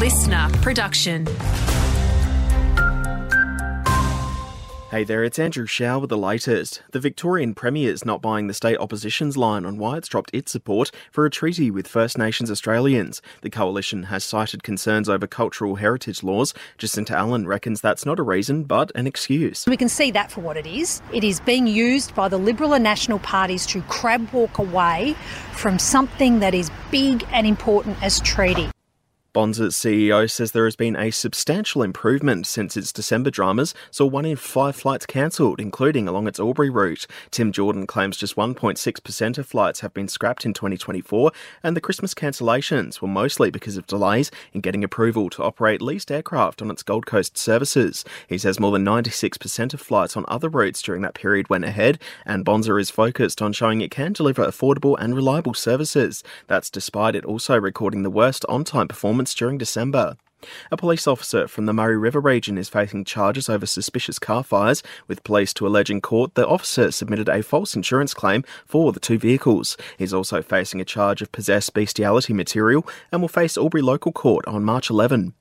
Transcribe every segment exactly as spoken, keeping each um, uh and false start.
listener production. Hey there, it's Andrew Shaw with the latest. The Victorian Premier's not buying the state opposition's line on why it's dropped its support for a treaty with First Nations Australians. The Coalition has cited concerns over cultural heritage laws. Jacinta Allen reckons that's not a reason, but an excuse. We can see that for what it is. It is being used by the Liberal and National parties to crab walk away from something that is big and important as treaty. Bonza's C E O says there has been a substantial improvement since its December dramas saw one in five flights cancelled, including along its Albury route. Tim Jordan claims just one point six percent of flights have been scrapped in twenty twenty-four, and the Christmas cancellations were mostly because of delays in getting approval to operate leased aircraft on its Gold Coast services. He says more than ninety-six percent of flights on other routes during that period went ahead, and Bonza is focused on showing it can deliver affordable and reliable services. That's despite it also recording the worst on-time performance during December. A police officer from the Murray River region is facing charges over suspicious car fires, with police to allege in court the officer submitted a false insurance claim for the two vehicles. He's also facing a charge of possessed bestiality material and will face Albury Local Court on March eleventh.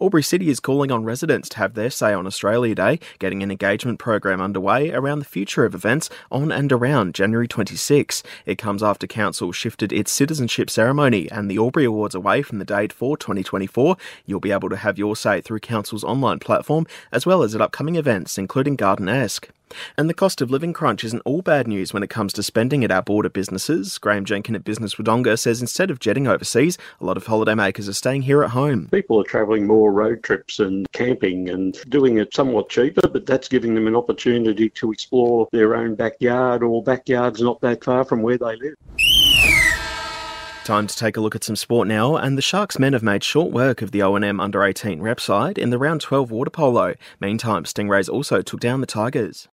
Albury City is calling on residents to have their say on Australia Day, getting an engagement program underway around the future of events on and around January twenty-sixth. It comes after Council shifted its citizenship ceremony and the Albury Awards away from the date for twenty twenty-four. You'll be able to have your say through Council's online platform, as well as at upcoming events, including Garden Esque. And the cost of living crunch isn't all bad news when it comes to spending at our border businesses. Graeme Jenkin at Business Wodonga says instead of jetting overseas, a lot of holidaymakers are staying here at home. People are travelling more road trips and camping and doing it somewhat cheaper, but that's giving them an opportunity to explore their own backyard or backyards not that far from where they live. Time to take a look at some sport now, and the Sharks men have made short work of the O and M under eighteen rep side in the round twelve water polo. Meantime, Stingrays also took down the Tigers.